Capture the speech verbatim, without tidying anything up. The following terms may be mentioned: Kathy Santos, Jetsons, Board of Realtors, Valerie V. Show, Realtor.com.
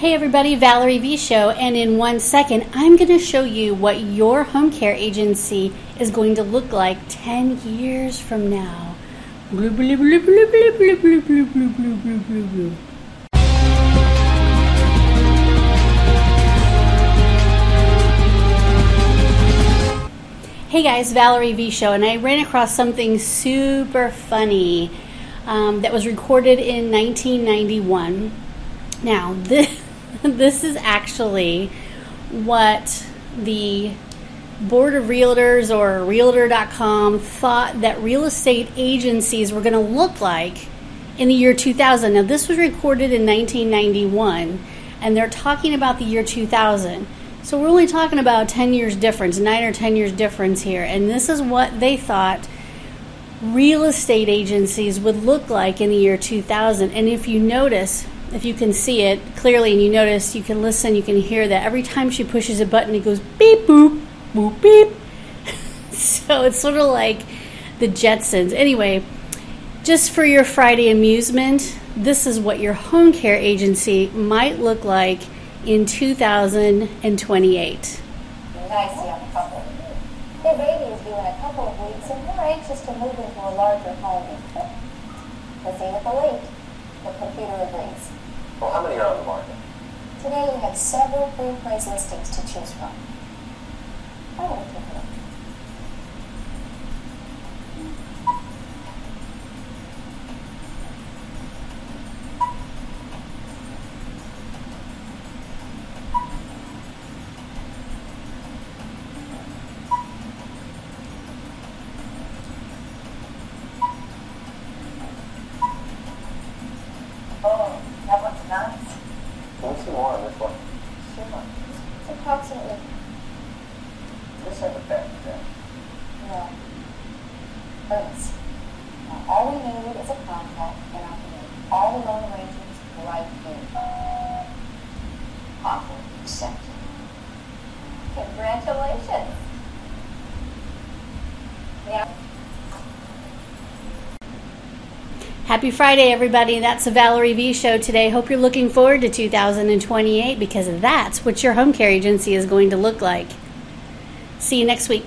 Hey everybody, Valerie V. Show, and in one second I'm going to show you what your home care agency is going to look like ten years from now. Bloop, bloop, bloop, bloop, bloop, bloop, bloop, bloop, bloop, bloop, bloop, bloop. Hey guys, Valerie V. Show, and I ran across something super funny um, that was recorded in nineteen ninety-one. Now, this, this is actually what the Board of Realtors or Realtor dot com thought that real estate agencies were going to look like in the year two thousand. Now, this was recorded in nineteen ninety-one, and they're talking about the year two thousand. So we're only talking about ten years difference, nine or ten years difference here. And this is what they thought real estate agencies would look like in the year two thousand. And if you notice, if you can see it clearly and you notice, you can listen, you can hear that every time she pushes a button, it goes beep, boop, boop, beep. So it's sort of like the Jetsons. Anyway, just for your Friday amusement, this is what your home care agency might look like in two thousand twenty-eight. Nice young couple. Their baby is due in a couple of weeks and they're anxious to move into a larger home. We'll see at the lake. The computer agrees. Well, how many are on the market? Today we have several free price listings to choose from. I want to take a look. Oh, that one's nice. What's the more on this one? Sure. It's approximately. This has a back there. No. Ernest. Now, all we need is a contract, and I can make all the loan arrangements right here. Offer accepted. Congratulations. Yeah. Happy Friday, everybody. That's the Valerie V. Show today. Hope you're looking forward to two thousand twenty-eight because that's what your home care agency is going to look like. See you next week.